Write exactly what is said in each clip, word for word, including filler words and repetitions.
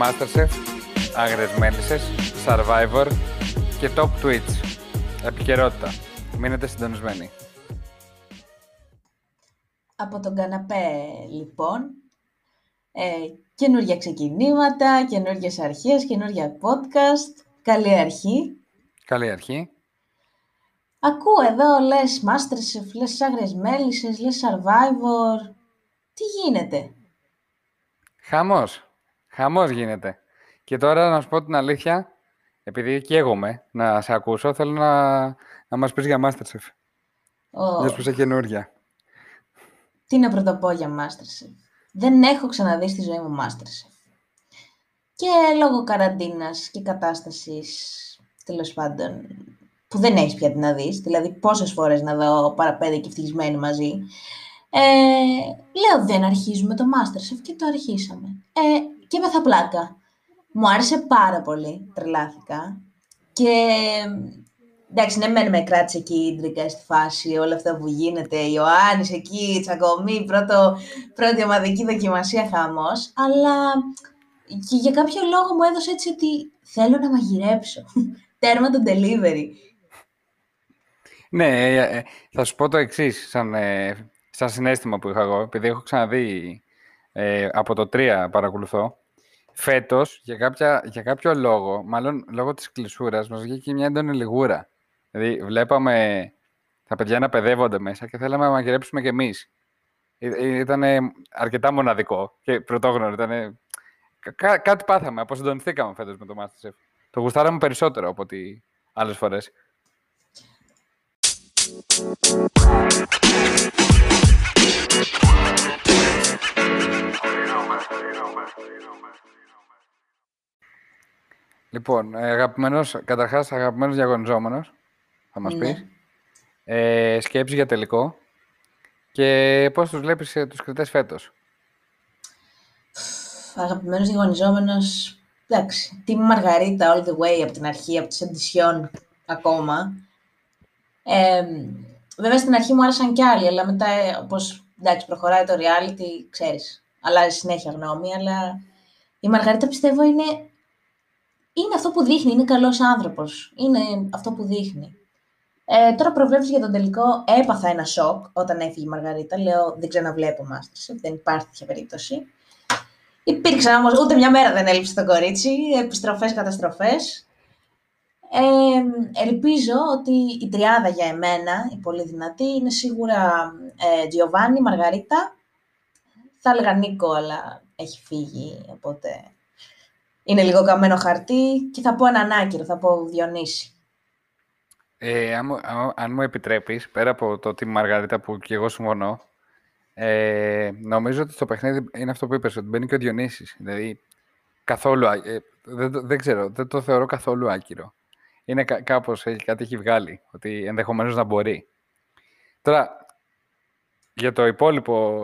MasterChef, Άγριες Μέλισσες, Survivor και Top Twitch. Επικαιρότητα. Μείνετε συντονισμένοι. Από τον καναπέ, λοιπόν, ε, καινούργια ξεκινήματα, καινούργιες αρχές, καινούργια podcast. Καλή αρχή. Καλή αρχή. Ακούω εδώ, λες MasterChef, λες Άγριες Μέλισσες, λες Survivor. Τι γίνεται? Χαμός. Χαμός γίνεται. Και τώρα να σου πω την αλήθεια, επειδή καίγομαι να σε ακούσω, θέλω να, να μας πεις για MasterChef. Oh. Μιας που είσαι καινούργια. Τι να πρωτοπώ για MasterChef. Δεν έχω ξαναδεί στη ζωή μου MasterChef. Και λόγω καραντίνας και κατάστασης, τέλος πάντων, που δεν έχεις πια τι να δεις, δηλαδή πόσες φορές να δω Παραπέντε και Ευτυχισμένοι μαζί, ε, λέω δεν αρχίζουμε το MasterChef και το αρχίσαμε. Ε, και έπαθα πλάκα. Μου άρεσε πάρα πολύ, τρελάθηκα. Και εντάξει, ναι, μεν με κράτησε εκεί η ντρικα στη φάση, όλα αυτά που γίνεται, Ιωάννης εκεί, Τσακομή, πρώτο, πρώτη ομαδική δοκιμασία, χαμός, αλλά και για κάποιο λόγο μου έδωσε έτσι ότι θέλω να μαγειρέψω. Τέρμα το delivery. Ναι, θα σου πω το εξής, σαν, σαν συναίσθημα που είχα εγώ, επειδή έχω ξαναδεί ε, από το τρία παρακολουθώ. Φέτος, για, κάποια, για κάποιο λόγο, μάλλον λόγω της κλεισούρας, μας βγήκε μια έντονη λιγούρα. Δηλαδή, βλέπαμε τα παιδιά να παιδεύονται μέσα και θέλαμε να μαγειρέψουμε κι εμείς. Ήταν αρκετά μοναδικό και πρωτόγνωρο. Ήτανε... Κά- κάτι πάθαμε, αποσυντονιστήκαμε φέτος με το MasterChef. Το γουστάραμε περισσότερο από ό,τι άλλες φορές. Λοιπόν, αγαπημένος, καταρχάς αγαπημένος διαγωνιζόμενος, θα μας ναι. πεις, ε, σκέψη για τελικό και πώς τους βλέπεις ε, τους κριτές φέτος. Αγαπημένος διαγωνιζόμενος, εντάξει, τη Μαργαρίτα all the way από την αρχή, από τις εντυσιών ακόμα. Ε, βέβαια στην αρχή μου άρεσαν κι άλλοι, αλλά μετά ε, όπως εντάξει, προχωράει το reality, ξέρεις, αλλάζει συνέχεια γνώμη, αλλά η Μαργαρίτα πιστεύω είναι... Είναι αυτό που δείχνει, είναι καλός άνθρωπος. Είναι αυτό που δείχνει. Ε, τώρα προβλέψεις για τον τελικό. Έπαθα ένα σοκ όταν έφυγε η Μαργαρίτα. Λέω, δεν ξαναβλέπω MasterChef, δεν υπάρχει τέτοια περίπτωση. Υπήρξαν όμως, ούτε μια μέρα δεν έλειψε το κορίτσι. Επιστροφές, καταστροφές. Ε, ελπίζω ότι η τριάδα για εμένα, η πολύ δυνατή, είναι σίγουρα ε, Giovanni, Μαργαρίτα. Θα έλεγα Νίκο, αλλά έχει φύγει, οπότε... Είναι λίγο καμένο χαρτί και θα πω έναν άκυρο, θα πω Διονύση. Ε, αν, αν μου επιτρέπεις, πέρα από το τι Μαργαρίτα που και εγώ συμφωνώ, ε, νομίζω ότι το παιχνίδι είναι αυτό που είπες, ότι μπαίνει και ο Διονύσης. Δηλαδή, καθόλου, ε, δεν, δεν ξέρω, δεν το θεωρώ καθόλου άκυρο. Είναι κα, κάπως, κάτι έχει βγάλει, ότι ενδεχομένως να μπορεί. Τώρα, για το υπόλοιπο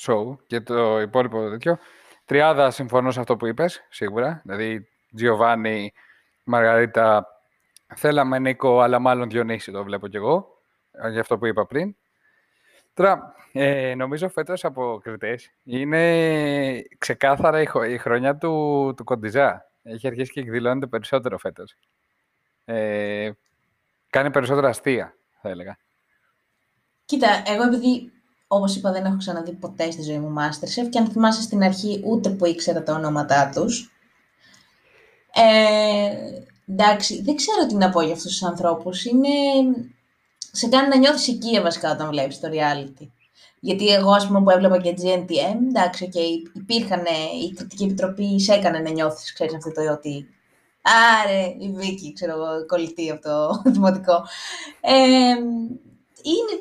show και το υπόλοιπο τέτοιο, τριάδα συμφωνώ σε αυτό που είπες, σίγουρα. Δηλαδή, Giovanni, Μαργαρίτα, θέλαμε Νίκο, αλλά μάλλον Διονύση, το βλέπω κι εγώ, για αυτό που είπα πριν. Τώρα, ε, νομίζω φέτος από κριτές είναι ξεκάθαρα η, χρο- η χρονιά του, του Κοντιζά. Έχει αρχίσει και εκδηλώνεται περισσότερο φέτος. Ε, κάνει περισσότερα αστεία, θα έλεγα. Κοίτα, εγώ επειδή... Όπως είπα, δεν έχω ξαναδεί ποτέ στη ζωή μου MasterChef και αν θυμάσαι στην αρχή ούτε που ήξερα τα ονόματά τους. Ε, εντάξει, δεν ξέρω τι να πω για αυτούς τους ανθρώπους. Είναι... Σε κάνει να νιώθεις οικία βασικά όταν βλέπεις το reality. Γιατί εγώ, ας πούμε, που έβλεπα και τζι εν τι εμ, εντάξει, okay, υπήρχαν, η κριτική επιτροπή σε έκανε να νιώθεις, ξέρεις, αυτό το ότι... Άρε, η Βίκη, ξέρω εγώ, κολλητή από το δημοτικό. Ε, είναι...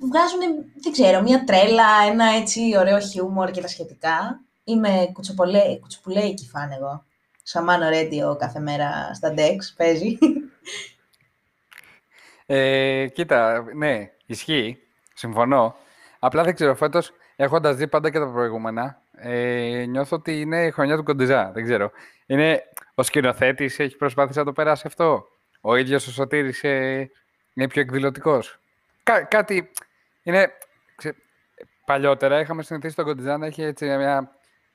Βγάζουν, δεν ξέρω, μια τρέλα, ένα έτσι ωραίο χιούμορ και τα σχετικά. Είμαι κουτσοπουλέικη φαν εγώ. Σαμάνο Radio κάθε μέρα στα Dex, παίζει. Ε, κοίτα, ναι, ισχύει, συμφωνώ. Απλά δεν ξέρω, φέτος, έχοντας δει πάντα και τα προηγούμενα, ε, νιώθω ότι είναι η χρονιά του Κοντιζά, δεν ξέρω. Είναι ο σκηνοθέτης, έχει προσπάθει να το περάσει αυτό. Ο ίδιος ο Σωτήρης ε, είναι πιο εκδηλωτικός. Κά, κάτι... Είναι, ξε... παλιότερα είχαμε συνηθίσει τον Κοντιζά να έχει έτσι μια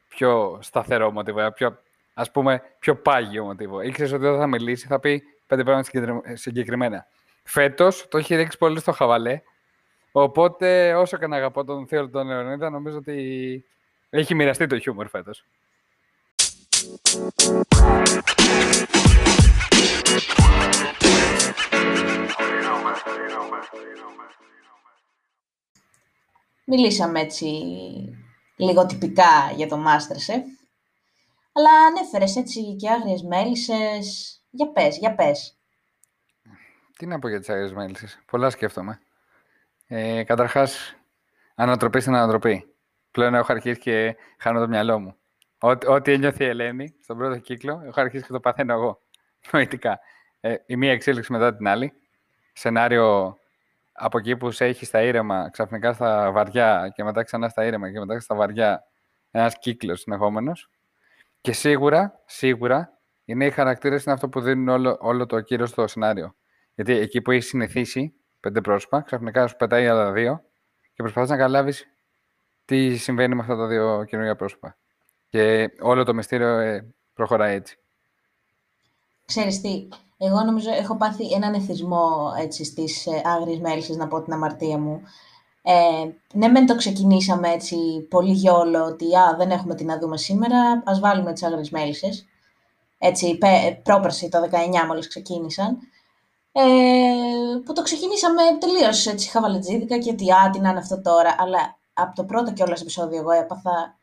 πιο σταθερό μοτίβο, πιο ας πούμε, πιο πάγιο μοτίβο. Ήξερες ότι όταν θα μιλήσει θα πει πέντε πράγματα συγκεκριμένα. Φέτος το έχει ρίξει πολύ στο χαβαλέ. Οπότε, όσο και να αγαπώ τον Θεό τον Νεωνίδα, νομίζω ότι έχει μοιραστεί το χιούμορ φέτος. Μιλήσαμε έτσι λίγο τυπικά για το MasterChef, αλλά ανέφερες έτσι και Άγριες Μέλισσες. Για πες, για πες. Τι να πω για τις Άγριες Μέλισσες. Πολλά σκέφτομαι. Ε, καταρχάς, ανατροπή στην ανατροπή. Πλέον έχω αρχίσει και χάνω το μυαλό μου. Ό, ό,τι ένιωθε η Ελένη στον πρώτο κύκλο, έχω αρχίσει και το παθαίνω εγώ. Νοητικά. Ε, η μία εξέλιξη μετά την άλλη. Σενάριο από εκεί που σε έχει στα ήρεμα, ξαφνικά στα βαριά και μετά ξανά στα ήρεμα και μετά στα βαριά. Ένας κύκλος συνεχόμενος. Και σίγουρα, σίγουρα, είναι οι χαρακτήρες είναι αυτό που δίνουν όλο, όλο το κύριο στο σενάριο. Γιατί εκεί που έχει συνηθίσει πέντε πρόσωπα, ξαφνικά σου πετάει άλλα δύο και προσπαθείς να καταλάβεις τι συμβαίνει με αυτά τα δύο καινούργια πρόσωπα. Και όλο το μυστήριο προχωράει έτσι. Ξέρεις τι, εγώ νομίζω έχω πάθει έναν εθισμό έτσι, στις Άγριες Μέλισσες, να πω την αμαρτία μου. Ε, ναι, μεν το ξεκινήσαμε έτσι πολύ γιόλο, ότι α, δεν έχουμε τι να δούμε σήμερα, ας βάλουμε τις Άγριες Μέλισσες. Έτσι, πρόπερση το δεκαεννιά μόλις ξεκίνησαν. Ε, που το ξεκινήσαμε τελείως έτσι χαβαλετζίδικα και τι α, τι να είναι αυτό τώρα. Αλλά από το πρώτο κιόλας επεισόδιο εγώ έπαθα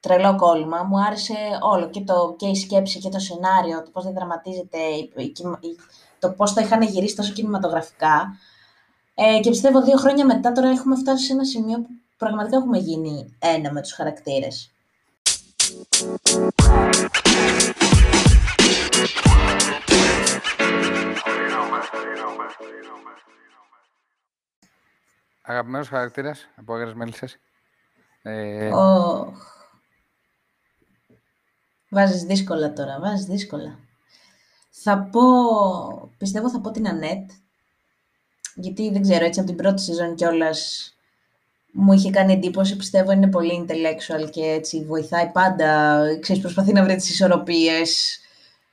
τρελό κόλλημα. Μου άρεσε όλο και, το, και η σκέψη και το σενάριο, το πώς διδραματίζεται, το πώς το είχαν γυρίσει τόσο κινηματογραφικά. Ε, και πιστεύω δύο χρόνια μετά τώρα έχουμε φτάσει σε ένα σημείο που πραγματικά έχουμε γίνει ένα με τους χαρακτήρες. Αγαπημένος χαρακτήρας από Άγριες Μέλισσες. Ε... Oh. Βάζεις δύσκολα τώρα, βάζεις δύσκολα. Θα πω, πιστεύω θα πω την Ανέτ, γιατί δεν ξέρω, έτσι από την πρώτη σεζόν κιόλας μου είχε κάνει εντύπωση, πιστεύω είναι πολύ intellectual και έτσι βοηθάει πάντα, ξέρεις, προσπαθεί να βρει τις ισορροπίες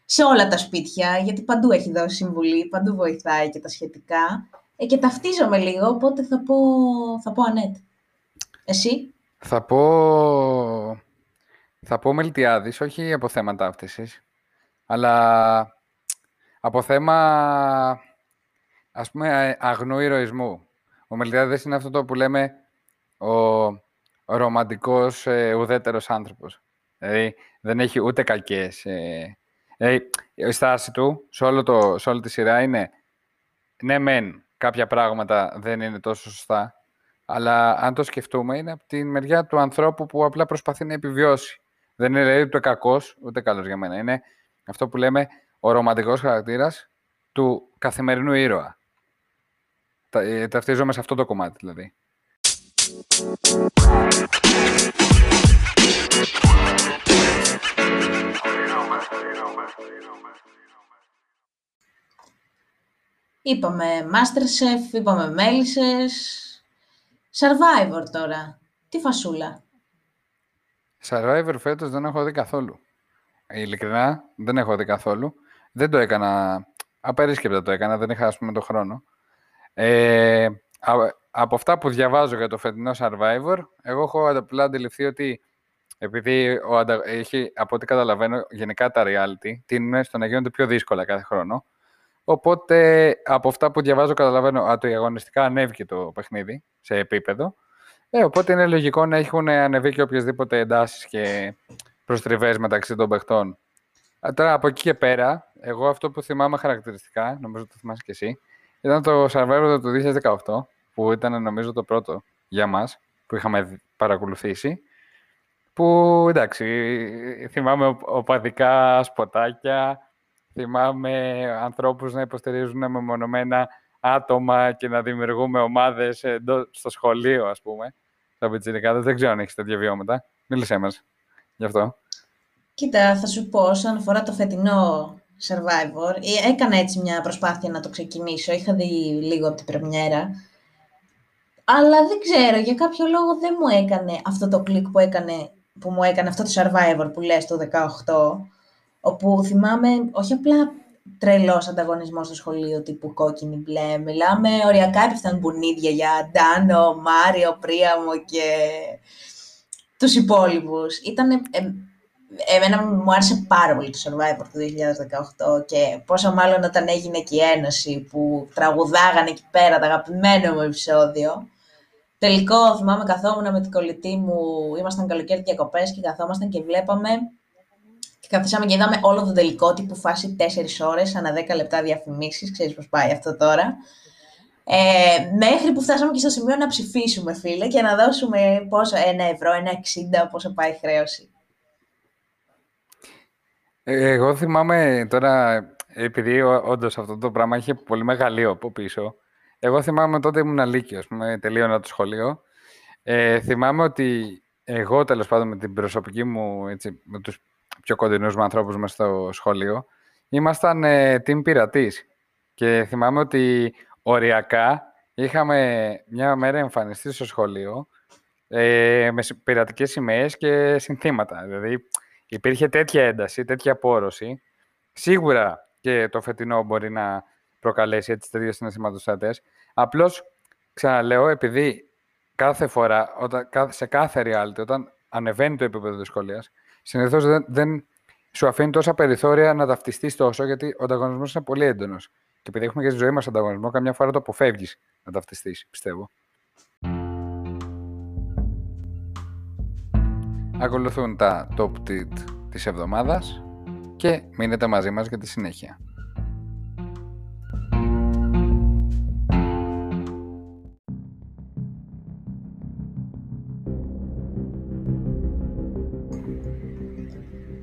σε όλα τα σπίτια, γιατί παντού έχει δώσει συμβουλή, παντού βοηθάει και τα σχετικά. Ε, και ταυτίζομαι λίγο, οπότε θα πω, θα πω Ανέτ. Εσύ? Θα πω... Θα πω Μιλτιάδης, όχι από θέμα ταύτισης, αλλά από θέμα, ας πούμε, αγνού ηρωισμού. Ο Μιλτιάδης είναι αυτό το που λέμε ο ρομαντικός ε, ουδέτερος άνθρωπος. Δηλαδή, δεν έχει ούτε κακές... Ε, Δηλαδή, η στάση του σε, όλο το, σε όλη τη σειρά είναι ναι μεν κάποια πράγματα δεν είναι τόσο σωστά, αλλά αν το σκεφτούμε είναι από τη μεριά του ανθρώπου που απλά προσπαθεί να επιβιώσει. Δεν είναι δηλαδή ούτε κακός ούτε καλός για μένα. Είναι αυτό που λέμε ο ρομαντικός χαρακτήρας του καθημερινού ήρωα. Τα, ε, ταυτίζομαι σε αυτό το κομμάτι δηλαδή. Είπαμε MasterChef, είπαμε Μέλισσες. Survivor τώρα. Τι φασούλα. Survivor φέτος δεν έχω δει καθόλου. Ειλικρινά δεν έχω δει καθόλου. Δεν το έκανα. Απερίσκεπτα το έκανα. Δεν είχα ας πούμε τον χρόνο. Ε, από αυτά που διαβάζω για το φετινό Survivor, εγώ έχω απλά αντιληφθεί ότι επειδή ο αντα... έχει, από ό,τι καταλαβαίνω, γενικά τα reality τείνουν στο να γίνονται πιο δύσκολα κάθε χρόνο. Οπότε, από αυτά που διαβάζω, καταλαβαίνω ότι αγωνιστικά ανέβηκε το παιχνίδι σε επίπεδο. Ε, οπότε, είναι λογικό να έχουν ανεβεί και οποιασδήποτε εντάσεις και προστριβές μεταξύ των παιχτών. Α, τώρα, από εκεί και πέρα, εγώ αυτό που θυμάμαι χαρακτηριστικά, νομίζω το θυμάσαι κι εσύ, ήταν το Survivor του δύο χιλιάδες δεκαοκτώ, που ήταν νομίζω το πρώτο για μας που είχαμε παρακολουθήσει. Που, εντάξει, θυμάμαι οπαδικά σποτάκια, θυμάμαι ανθρώπους να υποστηρίζουν μεμονωμένα άτομα και να δημιουργούμε ομάδες στο σχολείο, ας πούμε. Τα πιτσιρικάδες, δεν ξέρω αν έχεις τέτοια βιώματα. Μίλησέ μας γι' αυτό. Κοίτα, θα σου πω, όσον αφορά το φετινό Survivor, έκανα έτσι μια προσπάθεια να το ξεκινήσω. Είχα δει λίγο από την πρεμιέρα. Αλλά δεν ξέρω, για κάποιο λόγο δεν μου έκανε αυτό το κλικ που έκανε που μου έκανε αυτό το Survivor που λες το δεκαοκτώ, όπου θυμάμαι όχι απλά τρελός ανταγωνισμός στο σχολείο τύπου κόκκινη μπλε, μιλάμε οριακά έπεφταν μπουνίδια για Ντάνο, Μάριο, Πρίαμο και τους υπόλοιπους. Ήταν, ε, εμένα μου άρεσε πάρα πολύ το Survivor του δύο χιλιάδες δεκαοκτώ και πόσο μάλλον όταν έγινε και η Ένωση που τραγουδάγανε εκεί πέρα το αγαπημένο μου επεισόδιο. Τελικό, θυμάμαι, καθόμουν με την κολλητή μου, ήμασταν καλοκαίρι διακοπές και καθόμασταν και βλέπαμε και καθίσαμε και είδαμε όλο το τελικό τύπου φάση τέσσερις ώρες, ανά δέκα λεπτά διαφημίσεις, ξέρεις πώς πάει αυτό τώρα. Ε, μέχρι που φτάσαμε και στο σημείο να ψηφίσουμε, φίλε, και να δώσουμε πόσο, ένα ευρώ, ένα εξήντα, πόσο πάει η χρέωση. Εγώ θυμάμαι τώρα, επειδή όντως αυτό το πράγμα είχε πολύ μεγαλείο από πίσω, εγώ θυμάμαι τότε ήμουν αλίκιος, τελείωνα το σχολείο. Ε, θυμάμαι ότι εγώ, τέλος πάντων, με την προσωπική μου, έτσι, με τους πιο κοντινούς μου ανθρώπους μες στο σχολείο, ήμασταν ε, team πειρατής. Και θυμάμαι ότι οριακά είχαμε μια μέρα εμφανιστεί στο σχολείο ε, με πειρατικές σημαίες και συνθήματα. Δηλαδή υπήρχε τέτοια ένταση, τέτοια απόρρωση. Σίγουρα και το φετινό μπορεί να προκαλέσει έτσι τέτοιες συναισθηματοστάτες. Απλώς, ξαναλέω, επειδή κάθε φορά, όταν, σε κάθε reality, όταν ανεβαίνει το επίπεδο της σχολείας, συνήθως δεν, δεν σου αφήνει τόσα περιθώρια να ταυτιστείς τόσο, γιατί ο ανταγωνισμός είναι πολύ έντονος. Και επειδή έχουμε και στη ζωή μας ανταγωνισμό, καμιά φορά το αποφεύγεις να ταυτιστείς, πιστεύω. Ακολουθούν τα Top Tit της εβδομάδας και μείνετε μαζί μας για τη συνέχεια.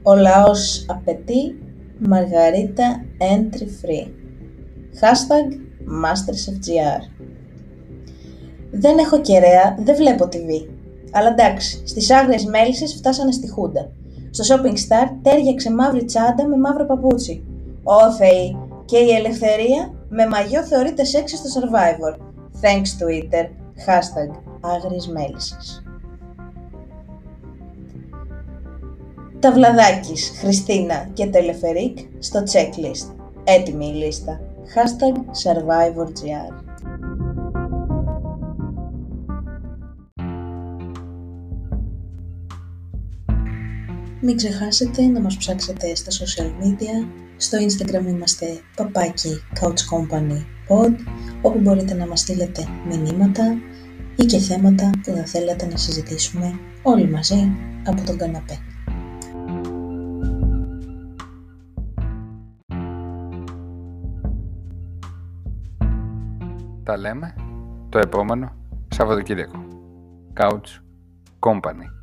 Ο λαός απαιτεί Μαργαρίτα entry free. Hashtag MasterChefGR. Δεν έχω κεραία, δεν βλέπω τι βι. Αλλά εντάξει, στις Άγριες Μέλισσες φτάσανε στη Χούντα. Στο Shopping Star τέριαξε μαύρη τσάντα με μαύρο παπούτσι. Ω Θεή, και η ελευθερία με μαγιό θεωρείται σεξι στο Survivor. Thanks Twitter. Hashtag Άγριες Μέλισσες. Ταυλαδάκης, Χριστίνα και Τελεφερήκ στο checklist. Έτοιμη η λίστα. Hashtag SurvivorGR. Μην ξεχάσετε να μας ψάξετε στα social media. Στο Instagram είμαστε παπάκι Couch Company Pod, όπου μπορείτε να μας στείλετε μηνύματα ή και θέματα που θα θέλατε να συζητήσουμε όλοι μαζί από τον καναπέ. Τα λέμε το επόμενο Σαββατοκύριακο. Couch Company.